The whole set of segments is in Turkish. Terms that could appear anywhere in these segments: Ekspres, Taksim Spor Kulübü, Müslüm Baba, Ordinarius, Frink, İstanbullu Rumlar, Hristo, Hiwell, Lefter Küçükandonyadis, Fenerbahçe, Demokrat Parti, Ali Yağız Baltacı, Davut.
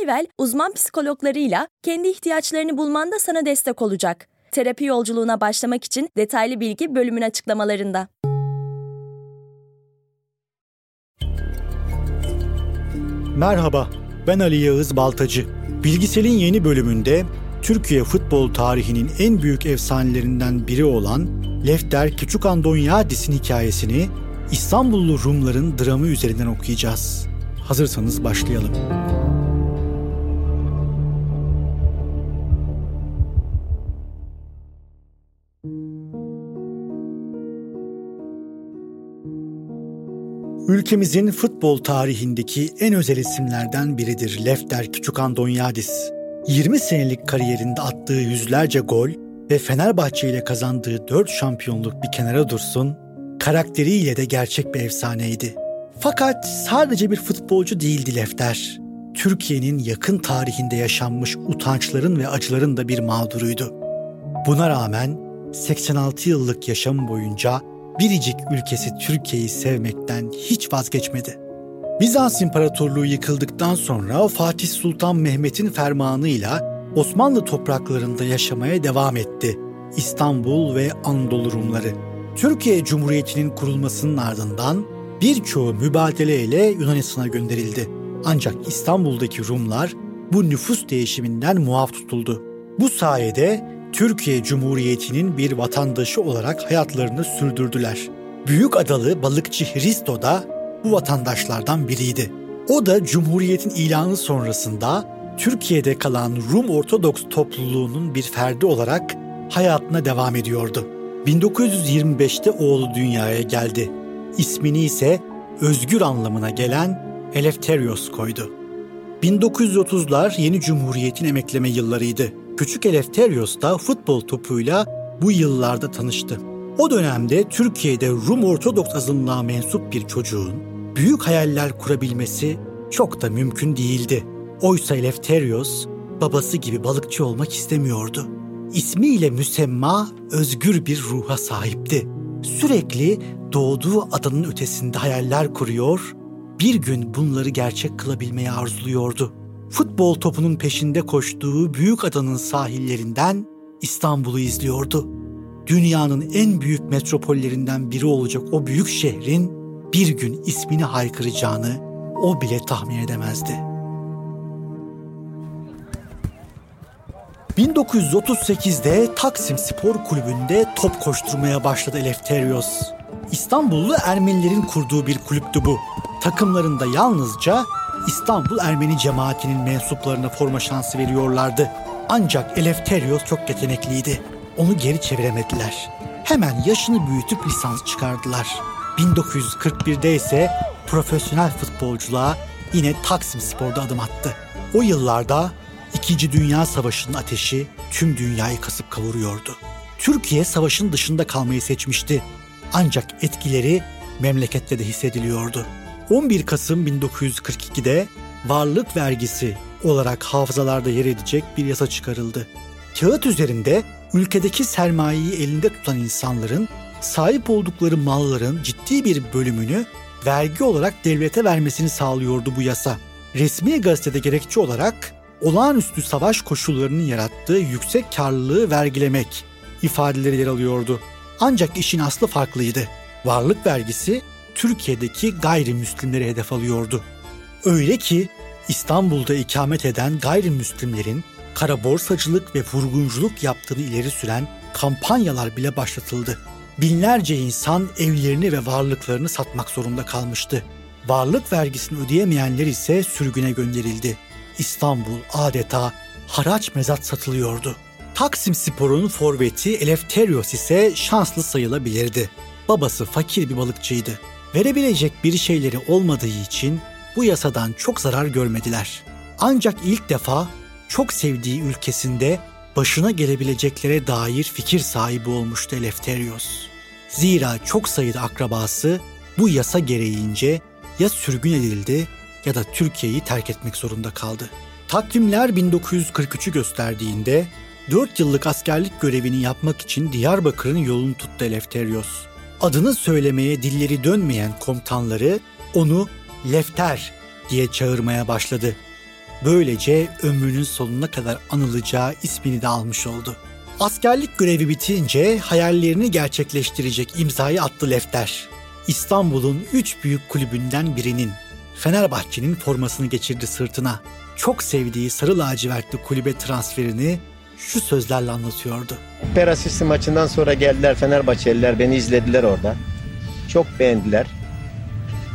Hiwell, uzman psikologlarıyla kendi ihtiyaçlarını bulmanda sana destek olacak. Terapi yolculuğuna başlamak için detaylı bilgi bölümün açıklamalarında. Merhaba, ben Ali Yağız Baltacı. Bilgisel'in yeni bölümünde Türkiye futbol tarihinin en büyük efsanelerinden biri olan Lefter Küçükandonyadis'in hikayesini İstanbullu Rumların dramı üzerinden okuyacağız. Hazırsanız başlayalım. Ülkemizin futbol tarihindeki en özel isimlerden biridir Lefter Küçükandonyadis. 20 senelik kariyerinde attığı yüzlerce gol ve Fenerbahçe ile kazandığı 4 şampiyonluk bir kenara dursun, karakteriyle de gerçek bir efsaneydi. Fakat sadece bir futbolcu değildi Lefter. Türkiye'nin yakın tarihinde yaşanmış utançların ve acıların da bir mağduruydu. Buna rağmen 86 yıllık yaşamı boyunca biricik ülkesi Türkiye'yi sevmekten hiç vazgeçmedi. Bizans İmparatorluğu yıkıldıktan sonra Fatih Sultan Mehmet'in fermanıyla Osmanlı topraklarında yaşamaya devam etti İstanbul ve Anadolu Rumları. Türkiye Cumhuriyeti'nin kurulmasının ardından birçoğu mübadeleyle Yunanistan'a gönderildi. Ancak İstanbul'daki Rumlar bu nüfus değişiminden muaf tutuldu. Bu sayede Türkiye Cumhuriyeti'nin bir vatandaşı olarak hayatlarını sürdürdüler. Büyükadalı balıkçı Hristo da bu vatandaşlardan biriydi. O da Cumhuriyet'in ilanı sonrasında Türkiye'de kalan Rum Ortodoks topluluğunun bir ferdi olarak hayatına devam ediyordu. 1925'te oğlu dünyaya geldi. İsmini ise özgür anlamına gelen Eleftherios koydu. 1930'lar yeni Cumhuriyet'in emekleme yıllarıydı. Küçük Eleftherios da futbol topuyla bu yıllarda tanıştı. O dönemde Türkiye'de Rum Ortodoks azınlığa mensup bir çocuğun büyük hayaller kurabilmesi çok da mümkün değildi. Oysa Eleftherios babası gibi balıkçı olmak istemiyordu. İsmiyle müsemma özgür bir ruha sahipti. Sürekli doğduğu adanın ötesinde hayaller kuruyor, bir gün bunları gerçek kılabilmeyi arzuluyordu. Futbol topunun peşinde koştuğu Büyükada'nın sahillerinden İstanbul'u izliyordu. Dünyanın en büyük metropollerinden biri olacak o büyük şehrin bir gün ismini haykıracağını o bile tahmin edemezdi. 1938'de Taksim Spor Kulübü'nde top koşturmaya başladı Eleftherios. İstanbullu Ermenilerin kurduğu bir kulüptü bu. Takımlarında yalnızca İstanbul Ermeni cemaatinin mensuplarına forma şansı veriyorlardı. Ancak Eleftherios çok yetenekliydi. Onu geri çeviremediler. Hemen yaşını büyütüp lisans çıkardılar. 1941'de ise profesyonel futbolculuğa yine Taksim Spor'da adım attı. O yıllarda 2. Dünya Savaşı'nın ateşi tüm dünyayı kasıp kavuruyordu. Türkiye savaşın dışında kalmayı seçmişti. Ancak etkileri memlekette de hissediliyordu. 11 Kasım 1942'de varlık vergisi olarak hafızalarda yer edecek bir yasa çıkarıldı. Kağıt üzerinde ülkedeki sermayeyi elinde tutan insanların sahip oldukları malların ciddi bir bölümünü vergi olarak devlete vermesini sağlıyordu bu yasa. Resmi gazetede gerekçe olarak olağanüstü savaş koşullarının yarattığı yüksek karlılığı vergilemek ifadeleri yer alıyordu. Ancak işin aslı farklıydı. Varlık vergisi Türkiye'deki gayrimüslimleri hedef alıyordu. Öyle ki İstanbul'da ikamet eden gayrimüslimlerin kara borsacılık ve vurgunculuk yaptığını ileri süren kampanyalar bile başlatıldı. Binlerce insan evlerini ve varlıklarını satmak zorunda kalmıştı. Varlık vergisini ödeyemeyenler ise sürgüne gönderildi. İstanbul adeta haraç mezat satılıyordu. Taksim Spor'un forveti Eleftherios ise şanslı sayılabilirdi. Babası fakir bir balıkçıydı. Verebilecek bir şeyleri olmadığı için bu yasadan çok zarar görmediler. Ancak ilk defa çok sevdiği ülkesinde başına gelebileceklere dair fikir sahibi olmuştu Eleftherios. Zira çok sayıda akrabası bu yasa gereğince ya sürgün edildi ya da Türkiye'yi terk etmek zorunda kaldı. Takvimler 1943'ü gösterdiğinde 4 yıllık askerlik görevini yapmak için Diyarbakır'ın yolunu tuttu Eleftherios. Adını söylemeye dilleri dönmeyen komutanları onu Lefter diye çağırmaya başladı. Böylece ömrünün sonuna kadar anılacağı ismini de almış oldu. Askerlik görevi bitince hayallerini gerçekleştirecek imzayı attı Lefter. İstanbul'un 3 büyük kulübünden birinin, Fenerbahçe'nin formasını geçirdi sırtına. Çok sevdiği sarı lacivertli kulübe transferini şu sözlerle anlatıyordu. Perasisti maçından sonra geldiler Fenerbahçeliler, beni izlediler orada. Çok beğendiler.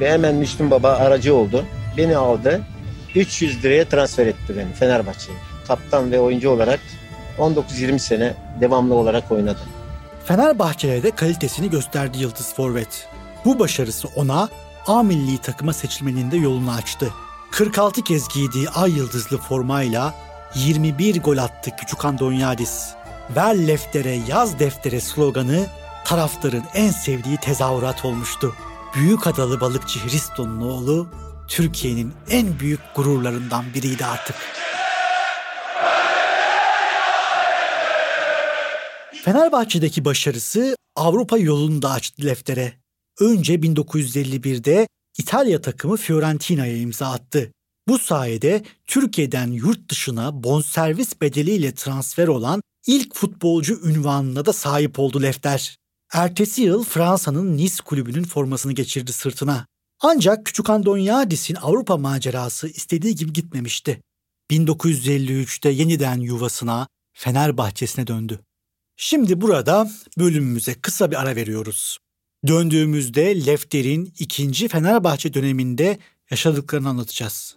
Ve hemen Müslüm Baba aracı oldu. Beni aldı. 300 liraya transfer etti beni Fenerbahçe'ye. Kaptan ve oyuncu olarak 19-20 sene devamlı olarak oynadı. Fenerbahçe'ye de kalitesini gösterdi yıldız forvet. Bu başarısı ona A milli takıma seçilmenin de yolunu açtı. 46 kez giydiği ay yıldızlı formayla 21 gol attı Küçükandonyadis. Ver Lefter'e, yaz deftere sloganı taraftarın en sevdiği tezahürat olmuştu. Büyükadalı balıkçı Hriston'un oğlu Türkiye'nin en büyük gururlarından biriydi artık. Fenerbahçe'deki başarısı Avrupa yolunu da açtı Lefter'e. Önce 1951'de İtalya takımı Fiorentina'ya imza attı. Bu sayede Türkiye'den yurt dışına bonservis bedeliyle transfer olan ilk futbolcu unvanına da sahip oldu Lefter. Ertesi yıl Fransa'nın Nice kulübünün formasını geçirdi sırtına. Ancak Küçükandonyadis'in Avrupa macerası istediği gibi gitmemişti. 1953'te yeniden yuvasına, Fenerbahçe'sine döndü. Şimdi burada bölümümüze kısa bir ara veriyoruz. Döndüğümüzde Lefter'in 2. Fenerbahçe döneminde yaşadıklarını anlatacağız.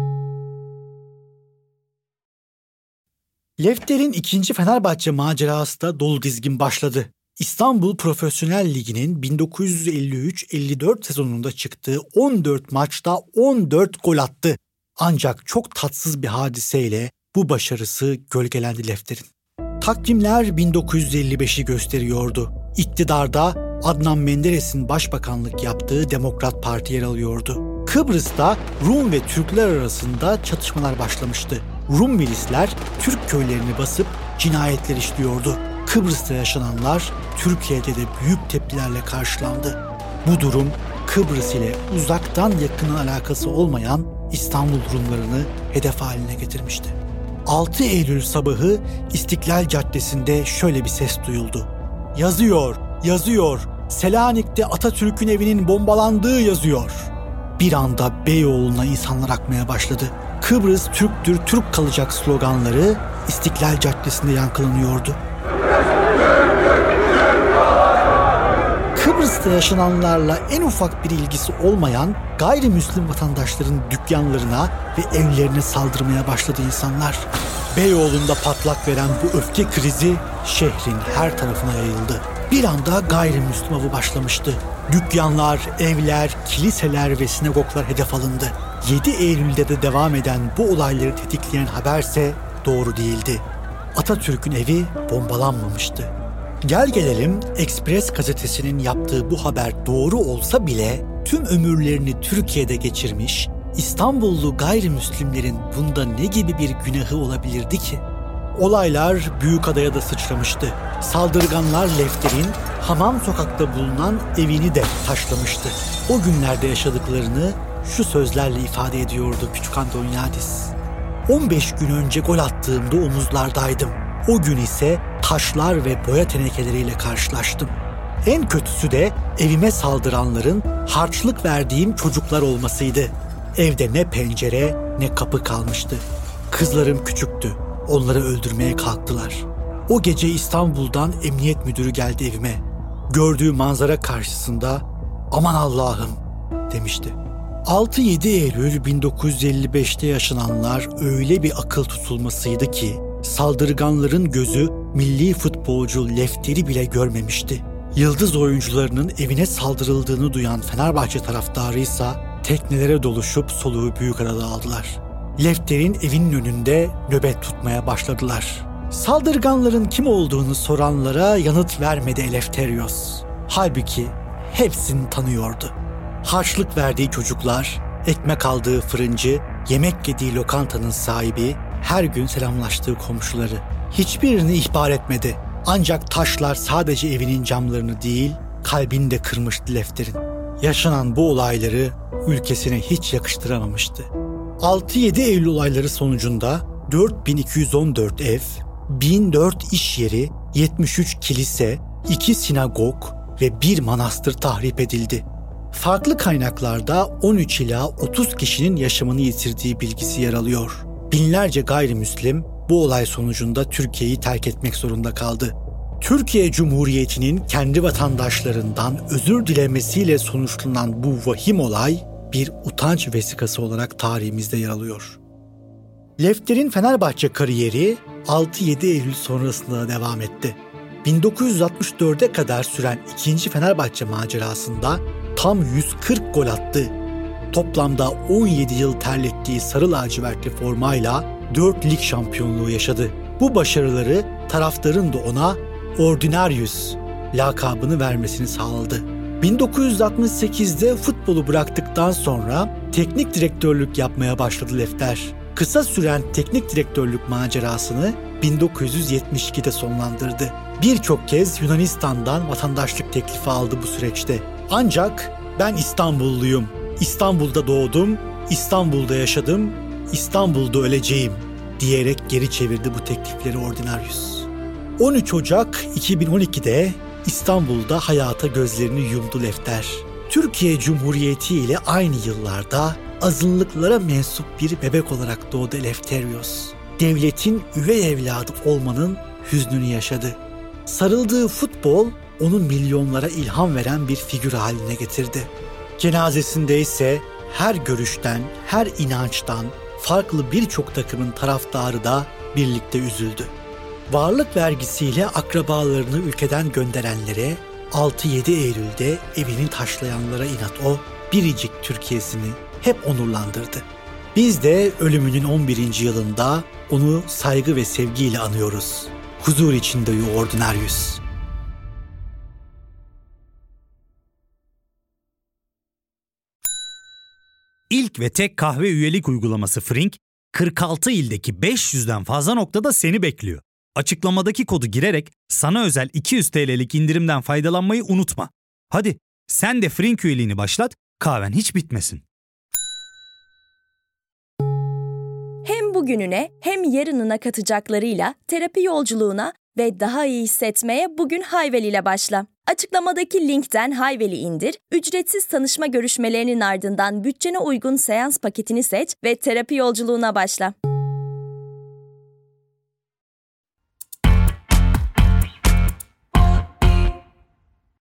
Lefter'in 2. Fenerbahçe macerası da dolu dizgin başladı. İstanbul Profesyonel Ligi'nin 1953-54 sezonunda çıktığı 14 maçta 14 gol attı. Ancak çok tatsız bir hadiseyle bu başarısı gölgelendi Lefter'in. Takvimler 1955'i gösteriyordu. İktidarda Adnan Menderes'in başbakanlık yaptığı Demokrat Parti yer alıyordu. Kıbrıs'ta Rum ve Türkler arasında çatışmalar başlamıştı. Rum milisler Türk köylerini basıp cinayetler işliyordu. Kıbrıs'ta yaşananlar Türkiye'de de büyük tepkilerle karşılandı. Bu durum Kıbrıs ile uzaktan yakın alakası olmayan İstanbul Rumlarını hedef haline getirmişti. 6 Eylül sabahı İstiklal Caddesi'nde şöyle bir ses duyuldu. Yazıyor, yazıyor, Selanik'te Atatürk'ün evinin bombalandığı yazıyor. Bir anda Beyoğlu'na insanlar akmaya başladı. Kıbrıs Türktür, Türk kalacak sloganları İstiklal Caddesi'nde yankılanıyordu. Kıbrıs'ta yaşananlarla en ufak bir ilgisi olmayan gayrimüslim vatandaşların dükkanlarına ve evlerine saldırmaya başladı insanlar. Beyoğlu'nda patlak veren bu öfke krizi şehrin her tarafına yayıldı. Bir anda gayrimüslim avı başlamıştı. Dükkanlar, evler, kiliseler ve sinagoglar hedef alındı. 7 Eylül'de de devam eden bu olayları tetikleyen haberse doğru değildi. Atatürk'ün evi bombalanmamıştı. Gel gelelim Ekspres gazetesinin yaptığı bu haber doğru olsa bile tüm ömürlerini Türkiye'de geçirmiş, İstanbullu gayrimüslimlerin bunda ne gibi bir günahı olabilirdi ki? Olaylar Büyükada'ya da sıçramıştı. Saldırganlar Lefter'in Hamam Sokak'ta bulunan evini de taşlamıştı. O günlerde yaşadıklarını şu sözlerle ifade ediyordu Küçükandonyadis. 15 gün önce gol attığımda omuzlardaydım. O gün ise taşlar ve boya tenekeleriyle karşılaştım. En kötüsü de evime saldıranların harçlık verdiğim çocuklar olmasıydı. Evde ne pencere ne kapı kalmıştı. Kızlarım küçüktü. Onları öldürmeye kalktılar. O gece İstanbul'dan emniyet müdürü geldi evime. Gördüğü manzara karşısında "Aman Allah'ım" demişti. 6-7 Eylül 1955'te yaşananlar öyle bir akıl tutulmasıydı ki saldırganların gözü milli futbolcu Lefter'i bile görmemişti. Yıldız oyuncularının evine saldırıldığını duyan Fenerbahçe taraftarıysa teknelere doluşup soluğu Büyükada'da aldılar. Lefter'in evinin önünde nöbet tutmaya başladılar. Saldırganların kim olduğunu soranlara yanıt vermedi Eleftherios. Halbuki hepsini tanıyordu. Harçlık verdiği çocuklar, ekmek aldığı fırıncı, yemek yediği lokantanın sahibi, her gün selamlaştığı komşuları. Hiçbirini ihbar etmedi. Ancak taşlar sadece evinin camlarını değil, kalbini de kırmıştı Lefter'in. Yaşanan bu olayları ülkesine hiç yakıştıramamıştı. 6-7 Eylül olayları sonucunda 4.214 ev, 1004 iş yeri, 73 kilise, 2 sinagog ve 1 manastır tahrip edildi. Farklı kaynaklarda 13 ila 30 kişinin yaşamını yitirdiği bilgisi yer alıyor. Binlerce gayrimüslim bu olay sonucunda Türkiye'yi terk etmek zorunda kaldı. Türkiye Cumhuriyeti'nin kendi vatandaşlarından özür dilemesiyle sonuçlanan bu vahim olay bir utanç vesikası olarak tarihimizde yer alıyor. Lefter'in Fenerbahçe kariyeri 6-7 Eylül sonrasında devam etti. 1964'e kadar süren 2. Fenerbahçe macerasında tam 140 gol attı. Toplamda 17 yıl terlettiği sarı lacivertli formayla 4 lig şampiyonluğu yaşadı. Bu başarıları taraftarın da ona Ordinarius lakabını vermesini sağladı. 1968'de futbolu bıraktıktan sonra teknik direktörlük yapmaya başladı Lefter. Kısa süren teknik direktörlük macerasını 1972'de sonlandırdı. Birçok kez Yunanistan'dan vatandaşlık teklifi aldı bu süreçte. Ancak "Ben İstanbulluyum, İstanbul'da doğdum, İstanbul'da yaşadım, İstanbul'da öleceğim" diyerek geri çevirdi bu teklifleri Ordinarius. 13 Ocak 2012'de İstanbul'da hayata gözlerini yumdu Lefter. Türkiye Cumhuriyeti ile aynı yıllarda azınlıklara mensup bir bebek olarak doğdu Eleftherios. Devletin üvey evladı olmanın hüznünü yaşadı. Sarıldığı futbol onu milyonlara ilham veren bir figür haline getirdi. Cenazesinde ise her görüşten, her inançtan farklı birçok takımın taraftarı da birlikte üzüldü. Varlık vergisiyle akrabalarını ülkeden gönderenlere, 6-7 Eylül'de evini taşlayanlara inat o, biricik Türkiye'sini hep onurlandırdı. Biz de ölümünün 11. yılında onu saygı ve sevgiyle anıyoruz. Huzur içinde yu Ordinarius. İlk ve tek kahve üyelik uygulaması Frink, 46 ildeki 500'den fazla noktada seni bekliyor. Açıklamadaki kodu girerek sana özel 200 TL'lik indirimden faydalanmayı unutma. Hadi sen de Frink üyeliğini başlat, kahven hiç bitmesin. Hem bugününe hem yarınına katacaklarıyla terapi yolculuğuna ve daha iyi hissetmeye bugün Hiwell ile başla. Açıklamadaki linkten Hiwell'i indir, ücretsiz tanışma görüşmelerinin ardından bütçene uygun seans paketini seç ve terapi yolculuğuna başla.